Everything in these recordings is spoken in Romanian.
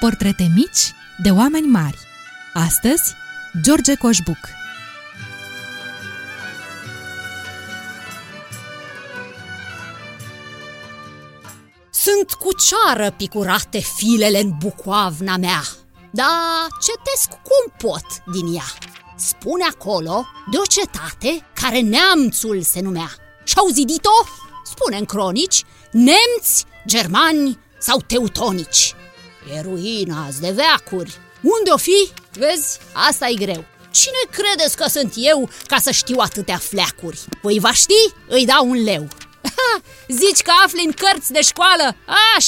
Portrete mici de oameni mari. Astăzi, George Coșbuc. Sunt cu ceară picurate filele în bucoavna mea, dar cetesc cum pot din ea. Spune acolo de o cetate care Neamțul se numea și-au zidit-o, spune în cronici, nemți, germani sau teutonici. E ruina-s de veacuri. Unde o fi? Vezi, asta e greu. Cine credeți că sunt eu ca să știu atâtea fleacuri? Păi va ști, îi dau un leu. Ha, zici că afli în cărți de școală? Aș,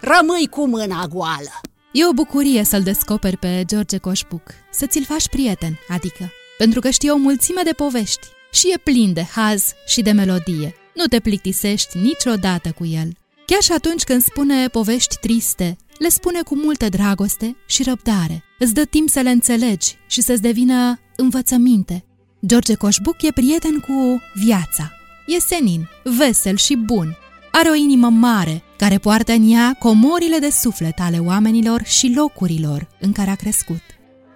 rămâi cu mâna goală. E o bucurie să-l descoperi pe George Coșbuc, să ți-l faci prieten, adică, pentru că știe o mulțime de povești și e plin de haz și de melodie. Nu te plictisești niciodată cu el. Chiar și atunci când spune povești triste, le spune cu multă dragoste și răbdare. Îți dă timp să le înțelegi și să-ți devină învățăminte. George Coșbuc e prieten cu viața. E senin, vesel și bun. Are o inimă mare care poartă în ea comorile de suflet ale oamenilor și locurilor în care a crescut.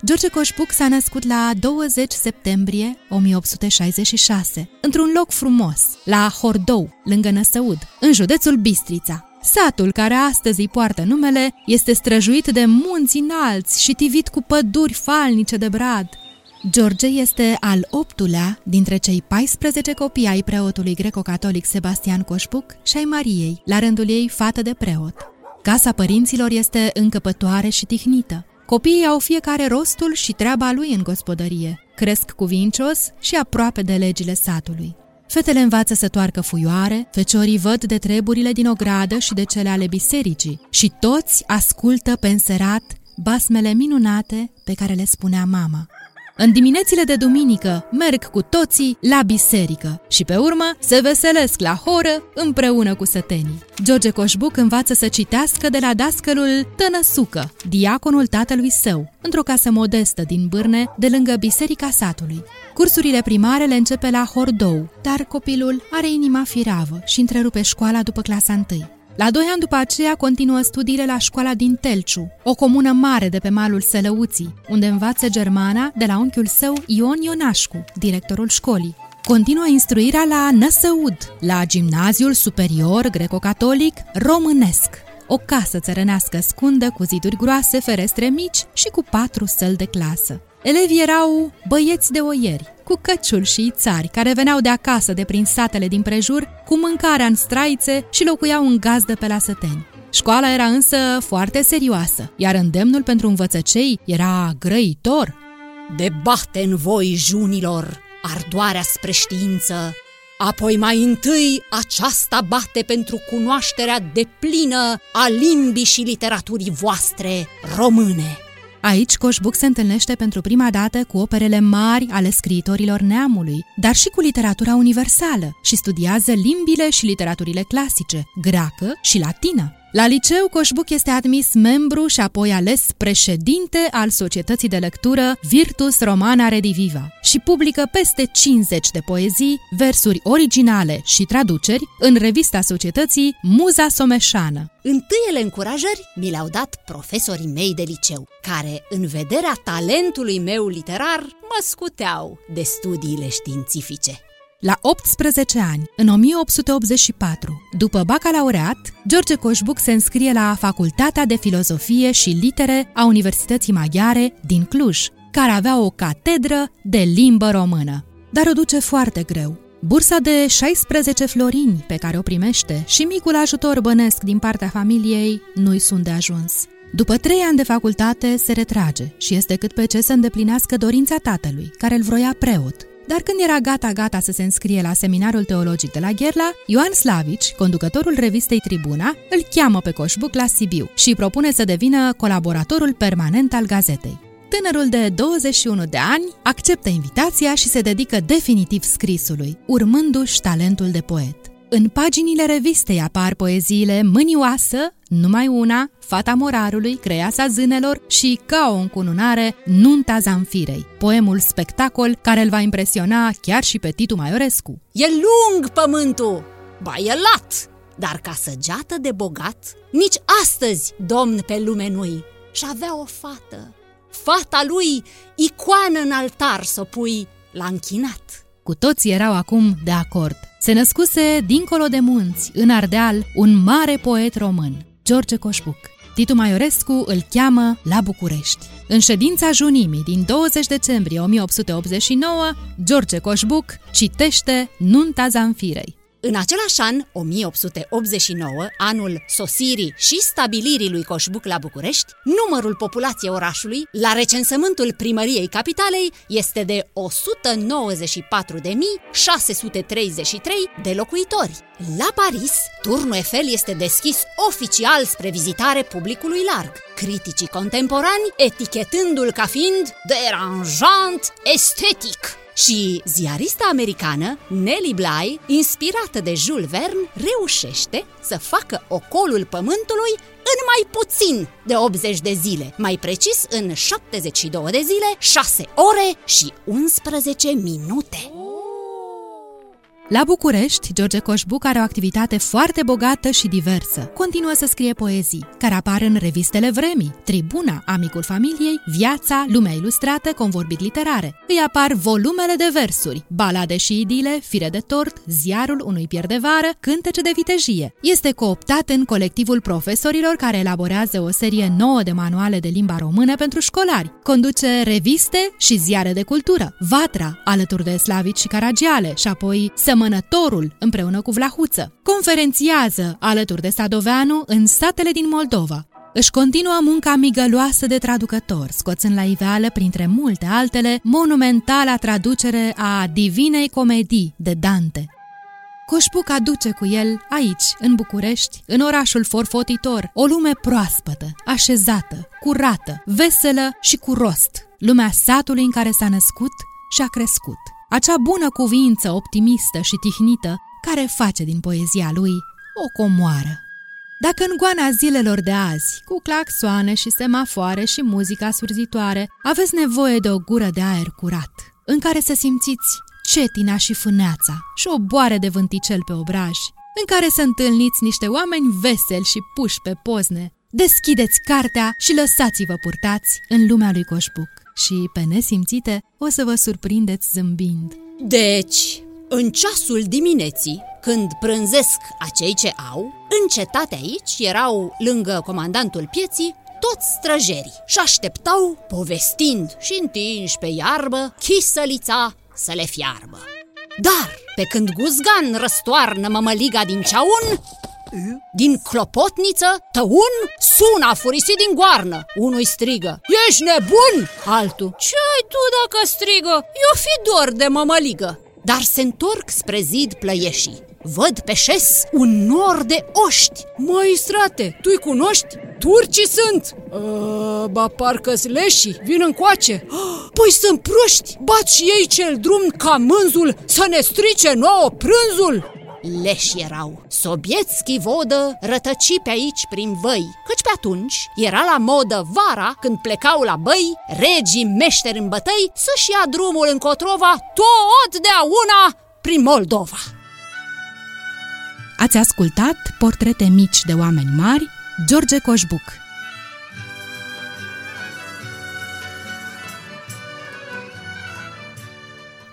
George Coșbuc s-a născut la 20 septembrie 1866, într-un loc frumos, la Hordou, lângă Năsăud, în județul Bistrița. Satul care astăzi îi poartă numele este străjuit de munți înalți și tivit cu păduri falnice de brad. George este al 8-lea dintre cei 14 copii ai preotului greco-catolic Sebastian Coșbuc și ai Mariei, la rândul ei fată de preot. Casa părinților este încăpătoare și tihnită. Copiii au fiecare rostul și treaba lui în gospodărie, cresc cuvincios și aproape de legile satului. Fetele învață să toarcă fuioare, feciorii văd de treburile din ogradă și de cele ale bisericii și toți ascultă penserat basmele minunate pe care le spunea mama. În diminețile de duminică merg cu toții la biserică și pe urmă se veselesc la horă împreună cu sătenii. George Coșbuc învață să citească de la dascălul Tănăsucă, diaconul tatălui său, într-o casă modestă din Bârne, de lângă biserica satului. Cursurile primare le începe la Hordou, dar copilul are inima firavă și întrerupe școala după clasa 1. La 2 ani după aceea continuă studiile la școala din Telciu, o comună mare de pe malul Sălăuții, unde învață germana de la unchiul său Ion Ionașcu, directorul școlii. Continuă instruirea la Năsăud, la Gimnaziul Superior Greco-Catolic Românesc, o casă țărănească scundă cu ziduri groase, ferestre mici și cu 4 săli de clasă. Elevii erau băieți de oieri, cu căciul și ițari, care veneau de acasă de prin satele din prejur, cu mâncarea în straițe și locuiau în gazdă pe la săteni. Școala era însă foarte serioasă, iar îndemnul pentru învățăcei era grăitor. De bate în voi, junilor, ardoarea spre știință, apoi mai întâi aceasta bate pentru cunoașterea deplină a limbii și literaturii voastre române. Aici Coșbuc se întâlnește pentru prima dată cu operele mari ale scriitorilor neamului, dar și cu literatura universală și studiază limbile și literaturile clasice, greacă și latină. La liceu, Coșbuc este admis membru și apoi ales președinte al societății de lectură Virtus Romana Rediviva și publică peste 50 de poezii, versuri originale și traduceri în revista societății Muza Someșană. Întâiele încurajări mi le-au dat profesorii mei de liceu, care, în vederea talentului meu literar, mă scuteau de studiile științifice. La 18 ani, în 1884, după bacalaureat, George Coșbuc se înscrie la Facultatea de Filozofie și Litere a Universității Maghiare din Cluj, care avea o catedră de limbă română. Dar o duce foarte greu. Bursa de 16 florini pe care o primește și micul ajutor bănesc din partea familiei nu-i sunt de ajuns. După 3 ani de facultate se retrage și este cât pe ce să îndeplinească dorința tatălui, care îl vroia preot. Dar când era gata să se înscrie la seminarul teologic de la Gherla, Ioan Slavici, conducătorul revistei Tribuna, îl cheamă pe Coșbuc la Sibiu și îi propune să devină colaboratorul permanent al gazetei. Tânărul de 21 de ani acceptă invitația și se dedică definitiv scrisului, urmându-și talentul de poet. În paginile revistei apar poeziile Mânioasă, Numai una, Fata morarului, Creasa zânelor și, ca o încununare, Nunta Zamfirei, poemul spectacol care îl va impresiona chiar și pe Titu Maiorescu. E lung pământul, ba e lat, dar ca săgeată de bogat, nici astăzi domn pe lume nu-i. și avea o fată. Fata lui, icoană în altar să pui, l-a închinat. Cu toții erau acum de acord. Se născuse, dincolo de munți, în Ardeal, un mare poet român, George Coșbuc. Titu Maiorescu îl cheamă la București. În ședința Junimii din 20 decembrie 1889, George Coșbuc citește Nunta Zamfirei. În același an, 1889, anul sosirii și stabilirii lui Coșbuc la București, numărul populației orașului, la recensământul primăriei capitalei, este de 194.633 de locuitori. La Paris, turnul Eiffel este deschis oficial spre vizitare publicului larg, criticii contemporani etichetându-l ca fiind deranjant estetic. Și ziarista americană Nellie Bly, inspirată de Jules Verne, reușește să facă ocolul Pământului în mai puțin de 80 de zile, mai precis în 72 de zile, 6 ore și 11 minute. La București, George Coșbuc are o activitate foarte bogată și diversă. Continuă să scrie poezii, care apar în revistele Vremii, Tribuna, Amicul Familiei, Viața, Lumea Ilustrată, Convorbiri literare. Îi apar volumele de versuri, balade și idile, Fire de tort, Ziarul unui Pier de vară, Cântece de vitejie. Este cooptat în colectivul profesorilor care elaborează o serie nouă de manuale de limba română pentru școlari. Conduce reviste și ziare de cultură, Vatra, alături de Slavici și Caragiale, și apoi Mânătorul, împreună cu Vlahuță. Conferențiază alături de Sadoveanu în satele din Moldova. Își continuă munca migăloasă de traducător, scoțând la iveală, printre multe altele, monumentala traducere a Divinei Comedii de Dante. Coșbuc aduce cu el, aici, în București, în orașul forfotitor, o lume proaspătă, așezată, curată, veselă și cu rost, lumea satului în care s-a născut și a crescut. Acea bună cuvință optimistă și tihnită care face din poezia lui o comoară. Dacă în goana zilelor de azi, cu claxoane și semafoare și muzica surzitoare, aveți nevoie de o gură de aer curat, în care să simțiți cetina și fâneața și o boare de vânticel pe obraj, în care să întâlniți niște oameni veseli și puși pe pozne, deschideți cartea și lăsați-vă purtați în lumea lui Coșbuc. Și, pe nesimțite, o să vă surprindeți zâmbind. Deci, în ceasul dimineții, când prânzesc acei ce au, încetate aici erau, lângă comandantul pieții, toți străjerii și așteptau, povestind și întinși pe iarbă, chisălița să le fiarbă. Dar, pe când Guzgan răstoarnă mămăliga din ceaun, din clopotniță, tăun, suna furisit din goarnă. Unul-i strigă: "Ești nebun?" Altul: "Ce-ai tu dacă strigă? Eu fi dor de mămăligă." Dar se întorc spre zid plăieșii. Văd pe șes un nor de oști. "Măi, strate, tu-i cunoști? Turcii sunt!" "Ba, parcă-s leșii, vin încoace." "Păi sunt proști, bat și ei cel drum ca mânzul să ne strice nouă prânzul." Leși erau. Sobiețchi Vodă rătăci pe aici prin văi, căci pe atunci era la modă vara, când plecau la băi regii meșteri în bătăi, să-și ia drumul în Cotrova totdeauna prin Moldova. Ați ascultat Portrete mici de oameni mari, George Coșbuc.